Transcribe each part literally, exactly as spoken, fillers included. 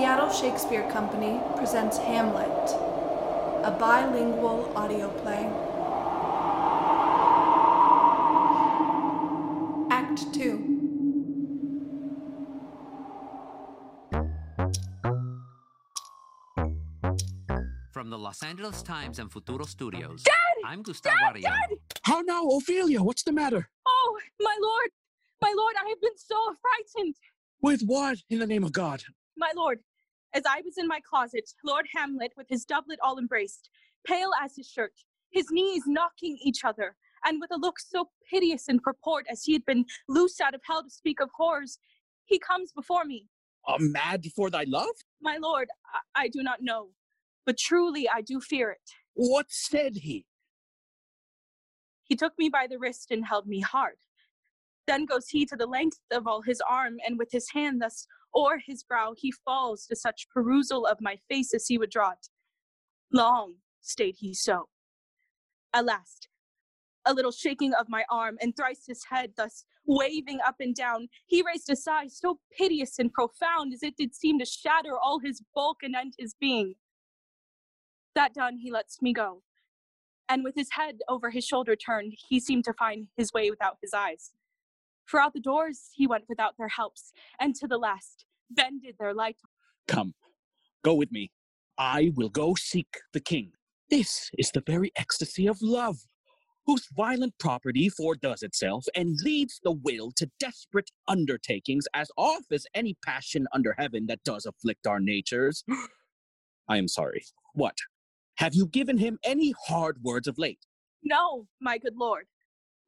Seattle Shakespeare Company presents Hamlet, a bilingual audio play. Act two. From the Los Angeles Times and Futuro Studios, Dad! I'm Gustavo Arellano. How now, Ophelia? What's the matter? Oh, my lord, my lord, I have been so frightened. With what, in the name of God? My lord, as I was in my closet, Lord Hamlet, with his doublet all embraced, pale as his shirt, his knees knocking each other, and with a look so piteous in purport as he had been loosed out of hell to speak of horrors, he comes before me. Uh, mad for thy love? My lord, I-, I do not know, but truly I do fear it. What said he? He took me by the wrist and held me hard. Then goes he to the length of all his arm, and with his hand thus o'er his brow, he falls to such perusal of my face as he would draw it. Long stayed he so. At last, a little shaking of my arm, and thrice his head thus waving up and down, he raised a sigh so piteous and profound as it did seem to shatter all his bulk and end his being. That done, he lets me go, and with his head over his shoulder turned, he seemed to find his way without his eyes. For out the doors he went without their helps, and to the last vended their light. Come, go with me. I will go seek the king. This is the very ecstasy of love, whose violent property foredoes itself, and leads the will to desperate undertakings, as off as any passion under heaven that does afflict our natures. I am sorry. What? Have you given him any hard words of late? No, my good lord.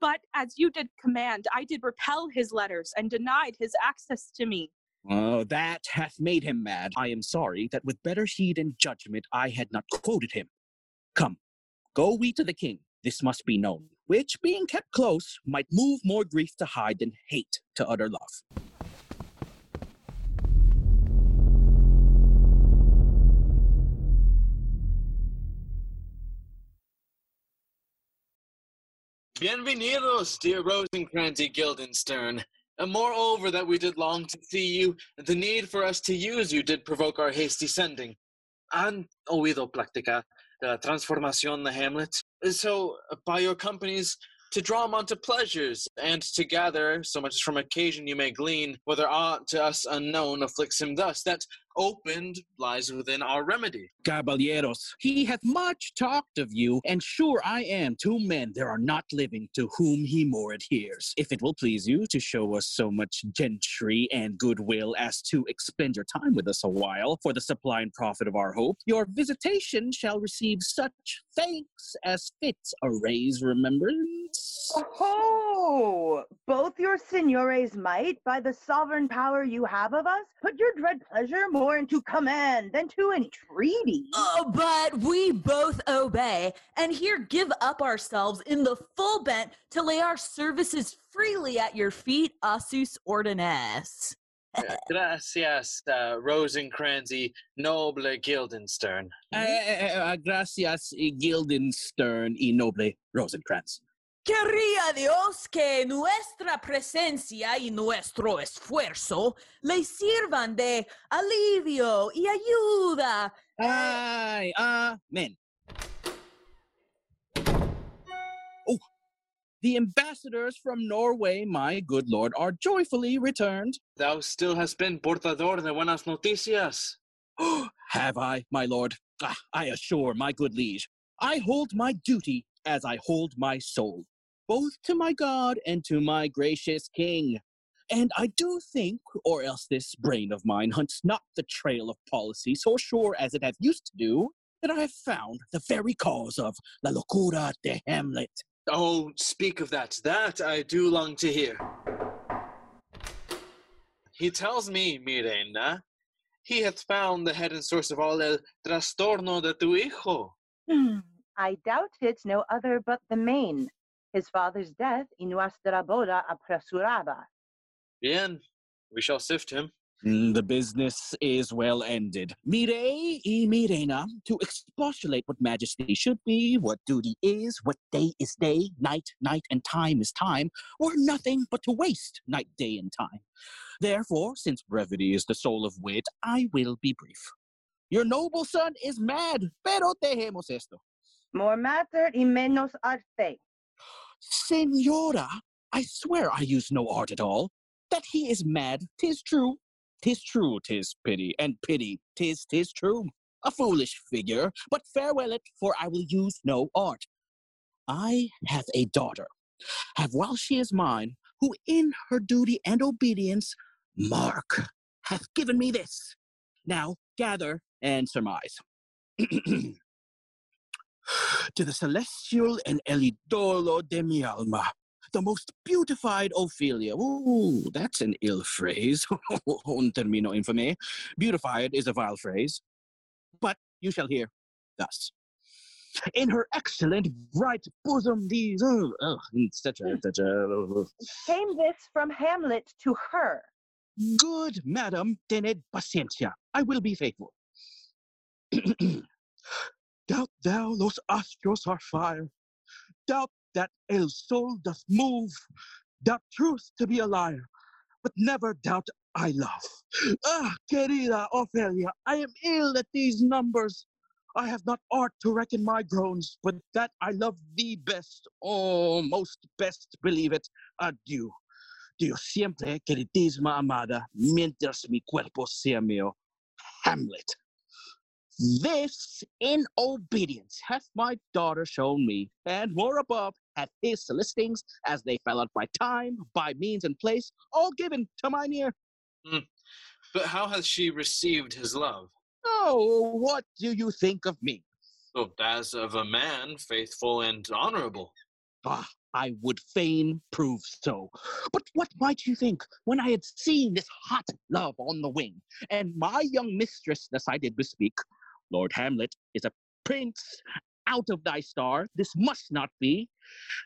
But as you did command, I did repel his letters and denied his access to me. Oh, that hath made him mad. I am sorry that with better heed and judgment I had not quoted him. Come, go we to the king. This must be known, which, being kept close, might move more grief to hide than hate to utter love. Bienvenidos, dear Rosencrantz and Guildenstern. And moreover that we did long to see you, and the need for us to use you did provoke our hasty sending. Han oído plática de transformación de Hamlet. So, by your companies, to draw them unto pleasures, and to gather, so much as from occasion you may glean, whether aught to us unknown afflicts him thus, that opened lies within our remedy. Caballeros, he hath much talked of you, and sure I am two men there are not living to whom he more adheres. If it will please you to show us so much gentry and goodwill as to expend your time with us a while, for the supply and profit of our hope, your visitation shall receive such thanks as fits array's remembrance. Oh, both your signores might, by the sovereign power you have of us, put your dread pleasure more more into command than to entreaty. Oh, but we both obey, and here give up ourselves in the full bent to lay our services freely at your feet, Asus Ordoness. Gracias, uh, Rosencrantz, noble Guildenstern. Uh, uh, gracias, Guildenstern, y noble Rosencrantz. Querría Dios que nuestra presencia y nuestro esfuerzo le sirvan de alivio y ayuda. Ay, amen. Oh, the ambassadors from Norway, my good lord, are joyfully returned. Thou still hast been portador de buenas noticias. Have I, my lord? Ah, I assure, my good liege, I hold my duty as I hold my soul, both to my God and to my gracious king. And I do think, or else this brain of mine hunts not the trail of policy so sure as it hath used to do, that I have found the very cause of la locura de Hamlet. Oh, speak of that. That I do long to hear. He tells me, Mirena, he hath found the head and source of all el trastorno de tu hijo. Hmm. I doubt it no other but the main. His father's death y nuestra boda apresurada. Bien, we shall sift him. The business is well ended. Mire y Mirena, to expostulate what majesty should be, what duty is, what day is day, night, night, and time is time, were nothing but to waste night, day, and time. Therefore, since brevity is the soul of wit, I will be brief. Your noble son is mad, pero dejemos esto. More matter y menos arte. Señora, I swear I use no art at all. That he is mad, tis true. Tis true, tis pity, and pity, tis, tis true. A foolish figure, but farewell it, for I will use no art. I have a daughter, have while she is mine, who in her duty and obedience, mark, hath given me this. Now gather and surmise. To the celestial and el idolo de mi alma, the most beautified Ophelia. Ooh, that's an ill phrase. Un termino infame. Beautified is a vile phrase. But you shall hear thus. In her excellent right bosom, these, oh, oh, et cetera, et cetera. Came this from Hamlet to her? Good, madam, tened paciencia. I will be faithful. Doubt thou los astros are fire. Doubt that el sol doth move, doubt truth to be a liar, but never doubt I love. Ah, querida Ophelia, I am ill at these numbers. I have not art to reckon my groans, but that I love thee best, oh, most best, believe it. Adieu. Dios siempre, queridísima amada, mientras mi cuerpo sea mío. Hamlet. This, in obedience, hath my daughter shown me, and more above, hath his solicitings, as they fell out by time, by means and place, all given to mine ear. Mm. But how hath she received his love? Oh, what do you think of me? Oh, as of a man, faithful and honorable. Ah, I would fain prove so. But what might you think when I had seen this hot love on the wing, and my young mistress, thus I did bespeak, Lord Hamlet is a prince out of thy star. This must not be.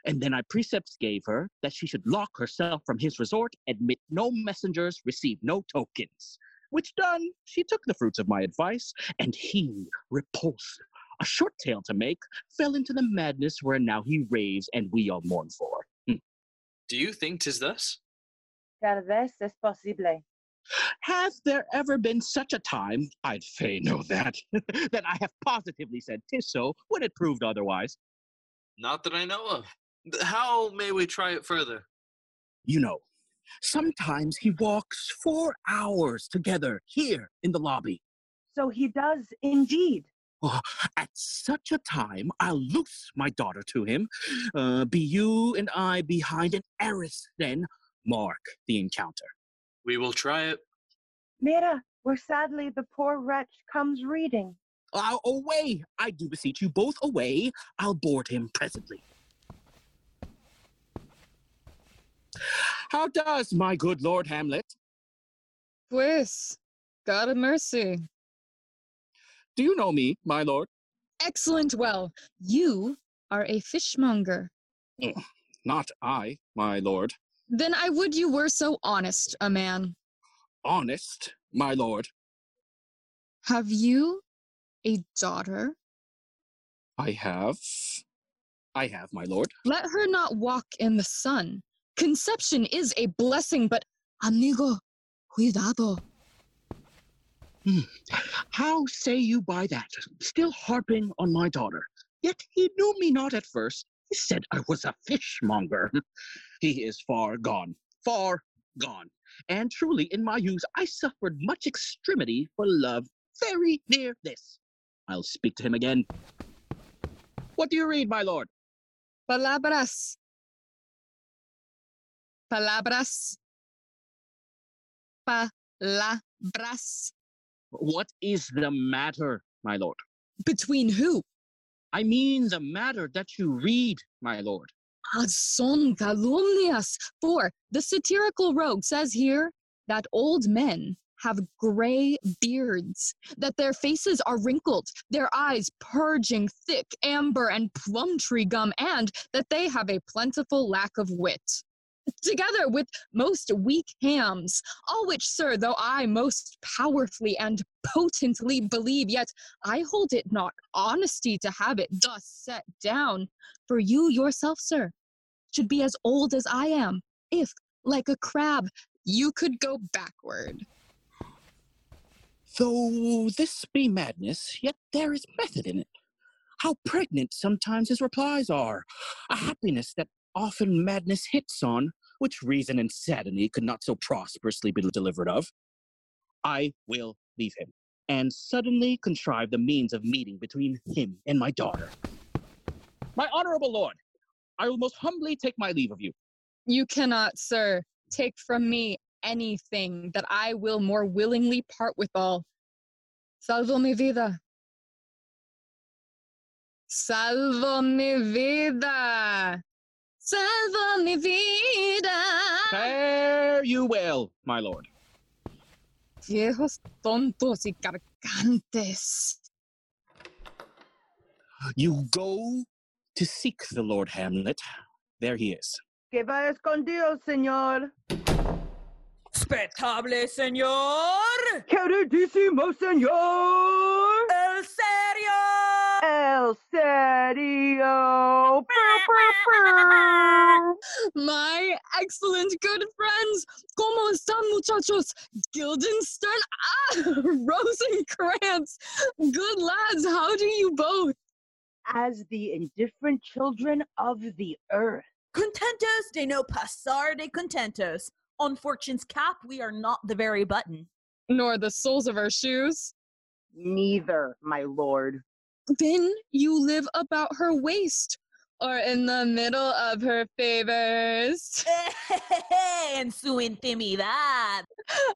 And then I precepts gave her that she should lock herself from his resort, admit no messengers, receive no tokens. Which done, she took the fruits of my advice, and he, repulsed, a short tale to make, fell into the madness where now he raves and we all mourn for. Hm. Do you think 'tis thus? Tal vez es posible. Hath there ever been such a time, I'd fain know that, that I have positively said 'tis so, when it proved otherwise? Not that I know of. How may we try it further? You know, sometimes he walks four hours together here in the lobby. So he does indeed. Oh, at such a time, I'll loose my daughter to him. Uh, be you and I behind an arras, then mark the encounter. We will try it. Mira, where sadly the poor wretch comes reading. Uh, away! I do beseech you both away. I'll board him presently. How does my good Lord Hamlet? Pues, God of mercy. Do you know me, my lord? Excellent well. You are a fishmonger. Not I, my lord. Then I would you were so honest a man. Honest, my lord. Have you a daughter? I have. I have, my lord. Let her not walk in the sun. Conception is a blessing, but amigo, cuidado. Hmm. How say you by that? Still harping on my daughter. Yet he knew me not at first. He said I was a fishmonger. He is far gone, far gone. And truly, in my youth, I suffered much extremity for love very near this. I'll speak to him again. What do you read, my lord? Palabras. Palabras. Palabras. What is the matter, my lord? Between who? I mean the matter that you read, my lord. Ad son calumnias, for the satirical rogue says here that old men have gray beards, that their faces are wrinkled, their eyes purging thick amber and plum tree gum, and that they have a plentiful lack of wit. together with most weak hams, all which, sir, though I most powerfully and potently believe, yet I hold it not honesty to have it thus set down. For you yourself, sir, should be as old as I am, if, like a crab, you could go backward. Though this be madness, yet there is method in it. How pregnant sometimes his replies are, a happiness that often madness hits on, which reason and sanity could not so prosperously be delivered of. I will leave him, and suddenly contrive the means of meeting between him and my daughter. My honorable lord, I will most humbly take my leave of you. You cannot, sir, take from me anything that I will more willingly part withal. Salvo mi vida. Salvo mi vida. Salvo mi vida. Fare you well, my lord. Viejos tontos y carcantes. You go to seek the Lord Hamlet. There he is. Que va escondido, señor. Respetable, señor. Queridísimo, señor. El serio. El serio. My excellent good friends, ¿cómo están, muchachos? Guildenstern, ah, Rosencrantz. Good lads, how do you both? As the indifferent children of the earth. Contentos de no pasar de contentos. On fortune's cap, we are not the very button. Nor the soles of our shoes. Neither, my lord. Then you live about her waist, or in the middle of her favors. En su intimidad.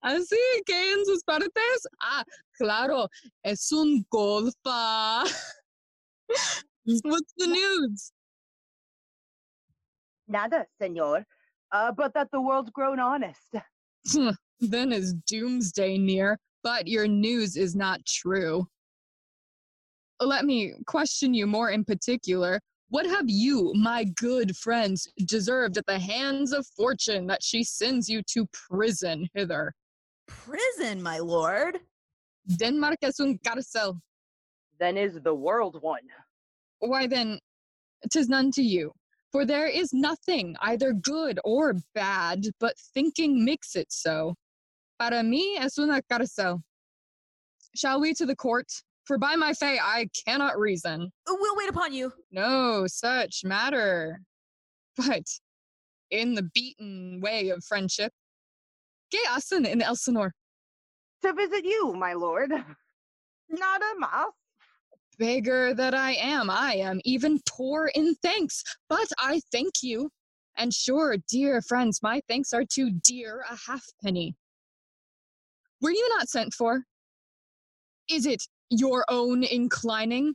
Así que en sus partes, ah, claro, es un golfa. What's the news? Nada, señor, uh, but that the world's grown honest. Then is doomsday near, but your news is not true. Let me question you more in particular. What have you, my good friends, deserved at the hands of fortune that she sends you to prison hither? Prison, my lord? Denmark es un carcel. Then is the world one. Why then, 'tis none to you. For there is nothing, either good or bad, but thinking makes it so. Para mí es una cárcel. Shall we to the court? For by my fay I cannot reason. We'll wait upon you. No such matter. But in the beaten way of friendship, ¿qué hacen in Elsinore? To visit you, my lord. Nada más. Beggar that I am, I am even poor in thanks, but I thank you. And sure, dear friends, my thanks are too dear a halfpenny. Were you not sent for? Is it your own inclining?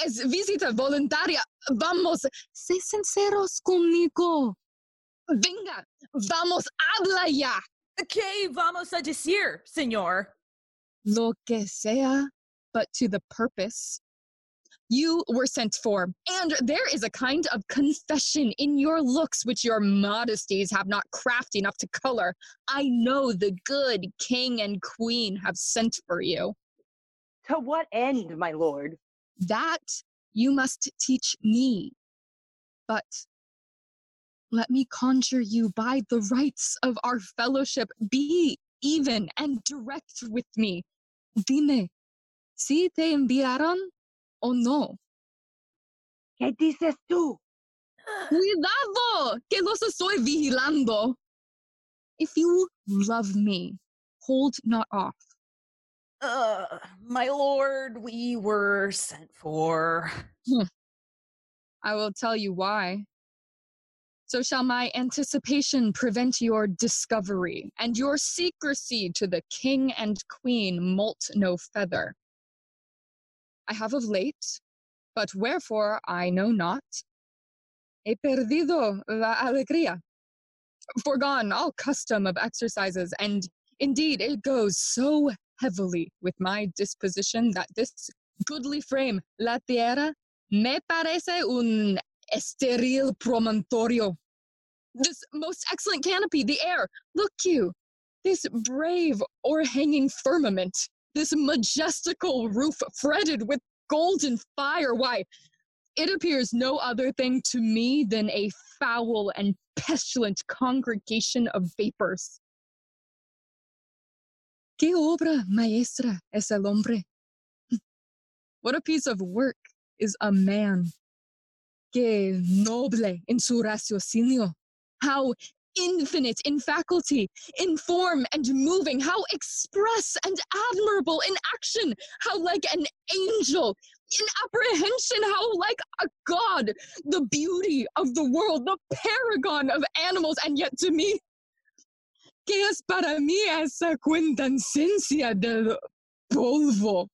Es visita voluntaria, vamos, sé sinceros conmigo. Venga, vamos, habla ya. Que vamos a decir, señor? Lo que sea, but to the purpose. You were sent for, and there is a kind of confession in your looks which your modesties have not craft enough to color. I know the good king and queen have sent for you. To what end, my lord? That you must teach me. But let me conjure you by the rights of our fellowship, be even and direct with me. Dime, si te enviaron? Oh no. ¿Qué dices tú? Cuidado, que los estoy vigilando. If you love me, hold not off. Uh, my lord, we were sent for. Hmm. I will tell you why. So shall my anticipation prevent your discovery, and your secrecy to the king and queen molt no feather. I have of late, but wherefore I know not, he perdido la alegría, forgone all custom of exercises, and indeed it goes so heavily with my disposition that this goodly frame, la tierra, me parece un estéril promontorio. this most excellent canopy, the air, look you, this brave o'erhanging firmament, this majestical roof fretted with golden fire, why, it appears no other thing to me than a foul and pestilent congregation of vapors. ¿Qué obra maestra es el hombre? What a piece of work is a man. Que noble en su raciocinio. How infinite in faculty, in form and moving. How express and admirable in action. How like an angel in apprehension. How like a god. The beauty of the world, the paragon of animals. And yet to me, que es para mí esa quintasencia del polvo.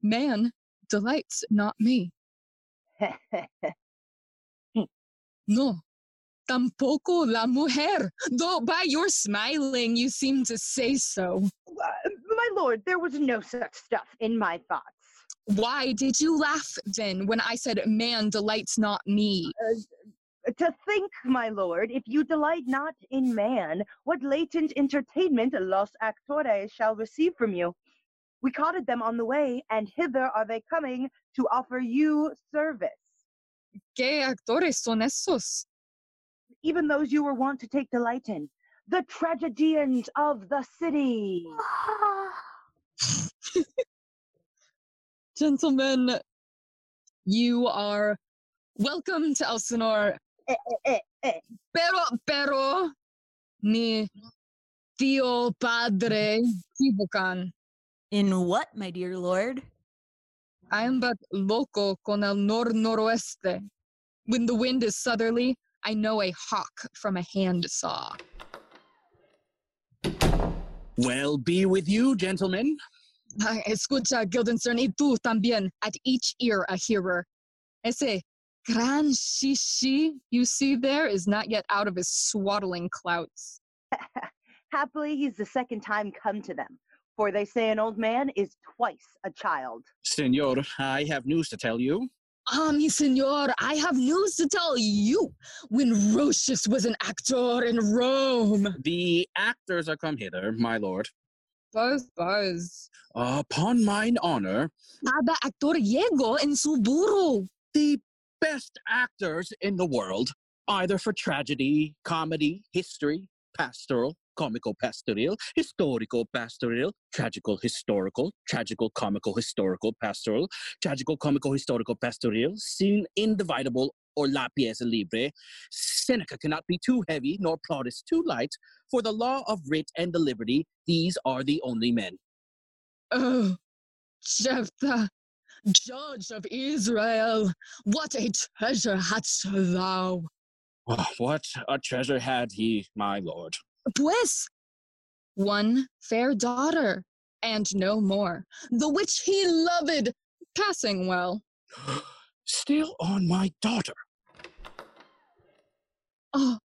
Man delights not me. No, tampoco la mujer, though by your smiling you seem to say so. Uh, my lord, there was no such stuff in my thoughts. Why did you laugh, then, when I said, man delights not me? Uh, to think, my lord, if you delight not in man, what latent entertainment los actores shall receive from you. We courted them on the way, and hither are they coming to offer you service. ¿Qué actores son esos? Even those you were wont to take delight in. The tragedians of the city. Gentlemen, you are welcome to Elsinore. Eh, eh, eh. Pero, pero, mi tío padre Tibucan. In what, my dear lord? I am but loco con el nor-noroeste. When the wind is southerly, I know a hawk from a handsaw. Well, be with you, gentlemen. Escucha, Guildenstern, y tú también, at each ear a hearer. Ese gran shishi you see there is not yet out of his swaddling clouts. Happily, he's the second time come to them. For they say an old man is twice a child. Senor, I have news to tell you. Ah, mi senor, I have news to tell you. When Roscius was an actor in Rome. The actors are come hither, my lord. Buzz, buzz. Uh, upon mine honor. Cada actor llegó en su burro. The best actors in the world, either for tragedy, comedy, history, pastoral. Comical pastoral, historical pastoral, tragical historical, tragical comical historical pastoral, tragical comical historical pastoral, sin indivisible or la pieza libre. Seneca cannot be too heavy, nor Plautus too light, for the law of writ and the liberty, these are the only men. Oh, Jephthah, judge of Israel, what a treasure hadst thou! Oh, what a treasure had he, my lord. Pues, one fair daughter, and no more, the which he loved passing well. Still on my daughter. Oh,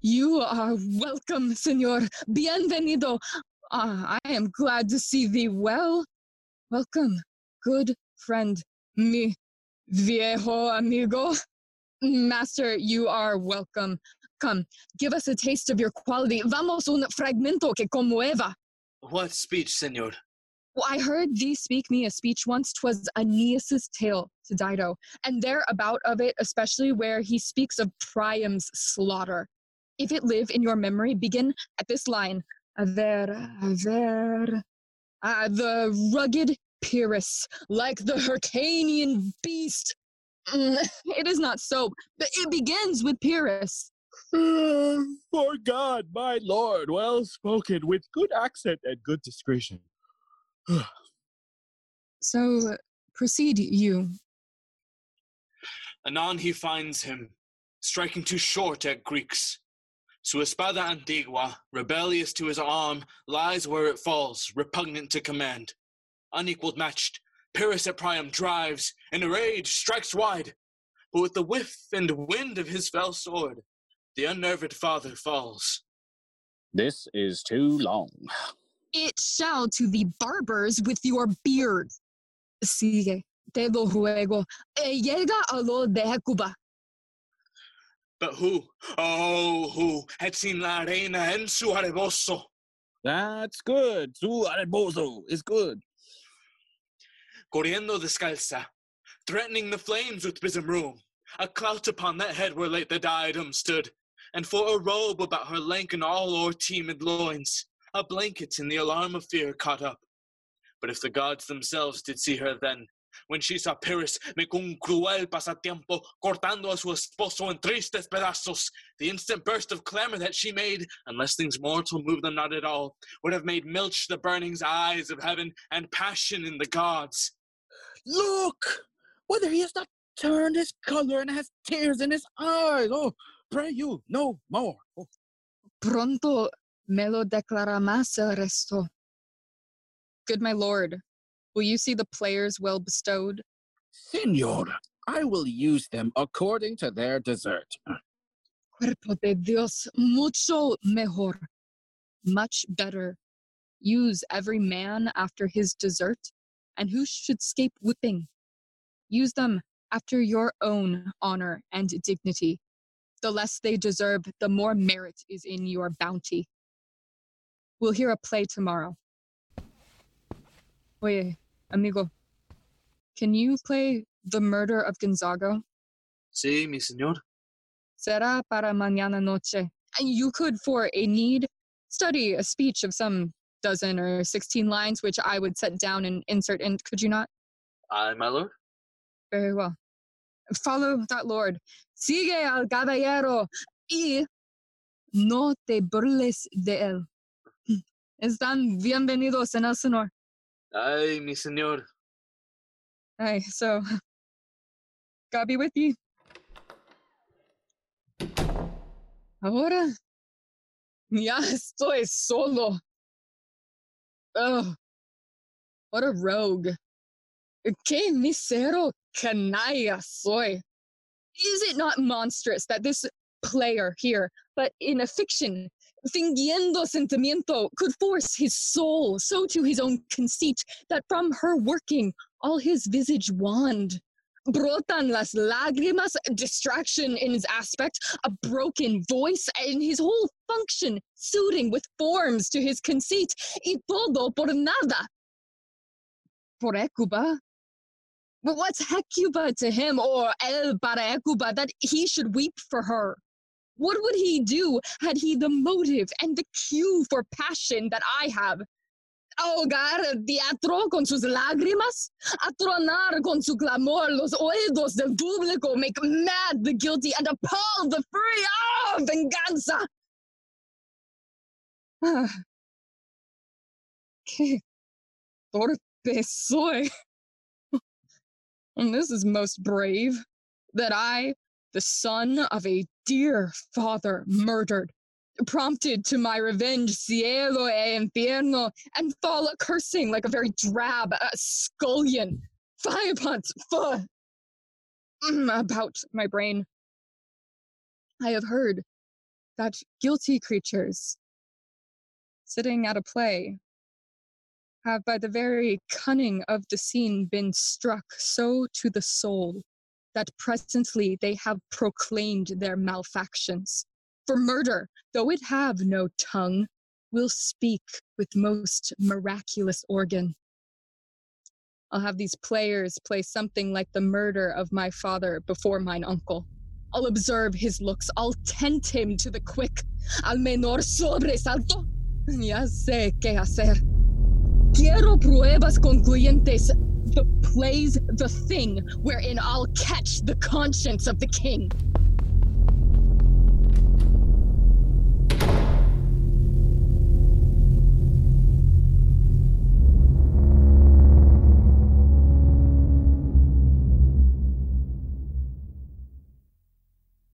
you are welcome, senor. Bienvenido. Ah, I am glad to see thee well. Welcome, good friend, mi viejo amigo. Master, you are welcome. Come, give us a taste of your quality. Vamos un fragmento que conmueva. What speech, senor? Well, I heard thee speak me a speech once. 'Twas Aeneas' tale to Dido, and thereabout of it, especially where he speaks of Priam's slaughter. If it live in your memory, begin at this line. Aver, aver. Ah, the rugged Pyrrhus, like the Hyrcanian beast. It is not so, but it begins with Pyrrhus. Uh, for God, my lord, well spoken, with good accent and good discretion. So, uh, proceed you. Anon he finds him, striking too short at Greeks. Su espada antigua, rebellious to his arm, lies where it falls, repugnant to command. Unequaled matched, Pyrrhus at Priam drives, and in rage strikes wide. But with the whiff and wind of his fell sword, the unnerved father falls. This is too long. It shall to the barbers with your beard. Sigue, te lo ruego. Llega a lo de Hecuba. But who, oh, who had seen La Reina and su arebozo? That's good. Su arebozo is good. Corriendo descalza, threatening the flames with bism room. A clout upon that head where late the diadem stood, and for a robe about her lank and all o'er teemid loins, a blanket in the alarm of fear caught up. But if the gods themselves did see her then, when she saw Pyrrhus make un cruel pasatiempo, cortando a su esposo en tristes pedazos, the instant burst of clamor that she made, unless things mortal move them not at all, would have made milch the burning's eyes of heaven and passion in the gods. Look! Whether he has not turned his color and has tears in his eyes. Oh, pray you, no more. Oh. Pronto me lo declaramas el resto. Good my lord, will you see the players well bestowed? Señor, I will use them according to their desert. Cuerpo de Dios, mucho mejor. Much better. Use every man after his desert, and who should scape whipping? Use them after your own honor and dignity. The less they deserve, the more merit is in your bounty. We'll hear a play tomorrow. Oye, amigo, can you play The Murder of Gonzago? Sí, mi señor. Será para mañana noche. You could, for a need, study a speech of some dozen or sixteen lines, which I would set down and insert in, could you not? Ay, my lord. Very well. Follow that lord. Sigue al caballero y no te burles de él. Están bienvenidos en Elsinore. Ay, mi señor. Ay, so, God be with ye. Ahora ya estoy solo. Oh, what a rogue. Que misero canalla soy. Is it not monstrous that this player here, but in a fiction, fingiendo sentimiento, could force his soul so to his own conceit that from her working all his visage wand? Brotan las lágrimas, distraction in his aspect, a broken voice, and his whole function suiting with forms to his conceit, y todo por nada. Por Hecuba? But what's Hecuba to him, or el para Hecuba, that he should weep for her? What would he do had he the motive and the cue for passion that I have? Ahogar el teatro con sus lágrimas, atronar con su clamor los oídos del público, make mad the guilty and appall the free. Ah, oh, venganza! Ah. Que torpe soy. And this is most brave, that I, the son of a dear father murdered, prompted to my revenge, cielo e infierno, and fall a-cursing like a very drab a scullion. Fie upon's foot! About my brain. I have heard that guilty creatures, sitting at a play, have by the very cunning of the scene been struck so to the soul that presently they have proclaimed their malfactions. For murder, though it have no tongue, will speak with most miraculous organ. I'll have these players play something like the murder of my father before mine uncle. I'll observe his looks, I'll tempt him to the quick. Al menor sobresalto, ya sé qué hacer. Quiero pruebas concluyentes. The play's the thing wherein I'll catch the conscience of the king.